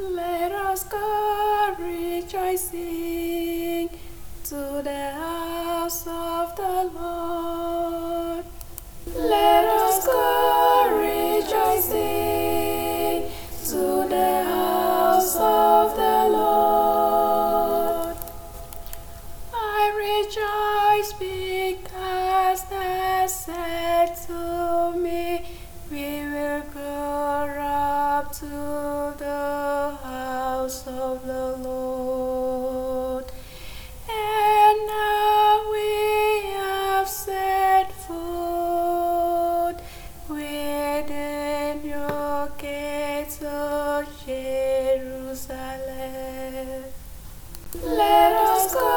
Let us go rejoicing to the house of the Lord. Let us go rejoicing to the house of the Lord. I rejoice because thou said to me, we will go up to the house of the Lord. And now we have set foot within your gates, O Jerusalem. Let us go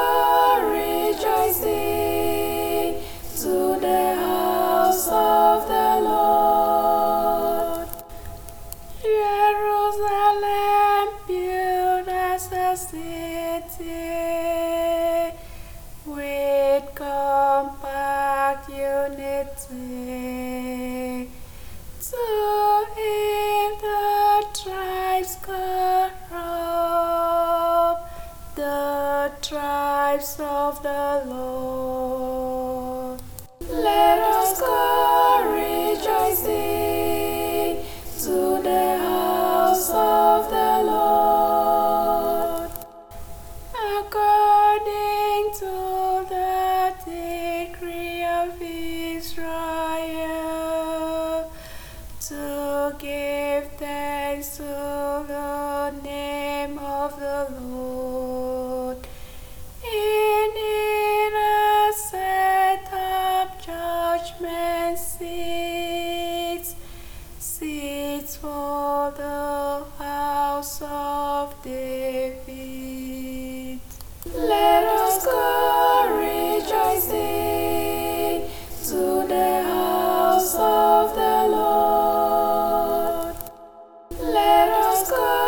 rejoicing to the house of the Lord. Jerusalem, built as a city with compact unity, to it the tribes go, the tribes of the Lord. Let us go rejoicing to the house of the Lord. According to the decree of Israel, to give thanks to the name of the Lord. In it are set up judgment seats, seats for the house of David. Let us go rejoicing to the house of the Lord. Let us go